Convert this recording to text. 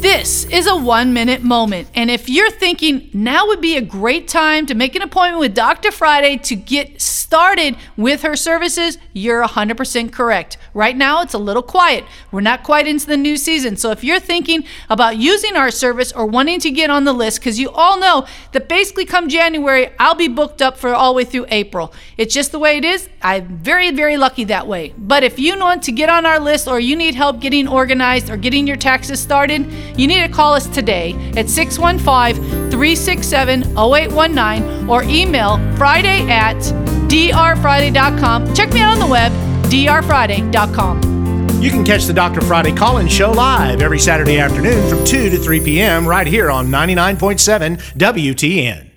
This is a 1 minute moment. And if you're thinking now would be a great time to make an appointment with Dr. Friday to get started with her services, you're 100% correct. Right now, it's a little quiet. We're not quite into the new season. So if you're thinking about using our service or wanting to get on the list, because you all know that basically come January, I'll be booked up for all the way through April. It's just the way it is. I'm very, very lucky that way. But if you want to get on our list or you need help getting organized or getting your taxes started, you need to call us today at 615-367-0819 or email friday@drfriday.com. Check me out on the web, drfriday.com. You can catch the Dr. Friday call-in show live every Saturday afternoon from 2 to 3 p.m. right here on 99.7 WTN.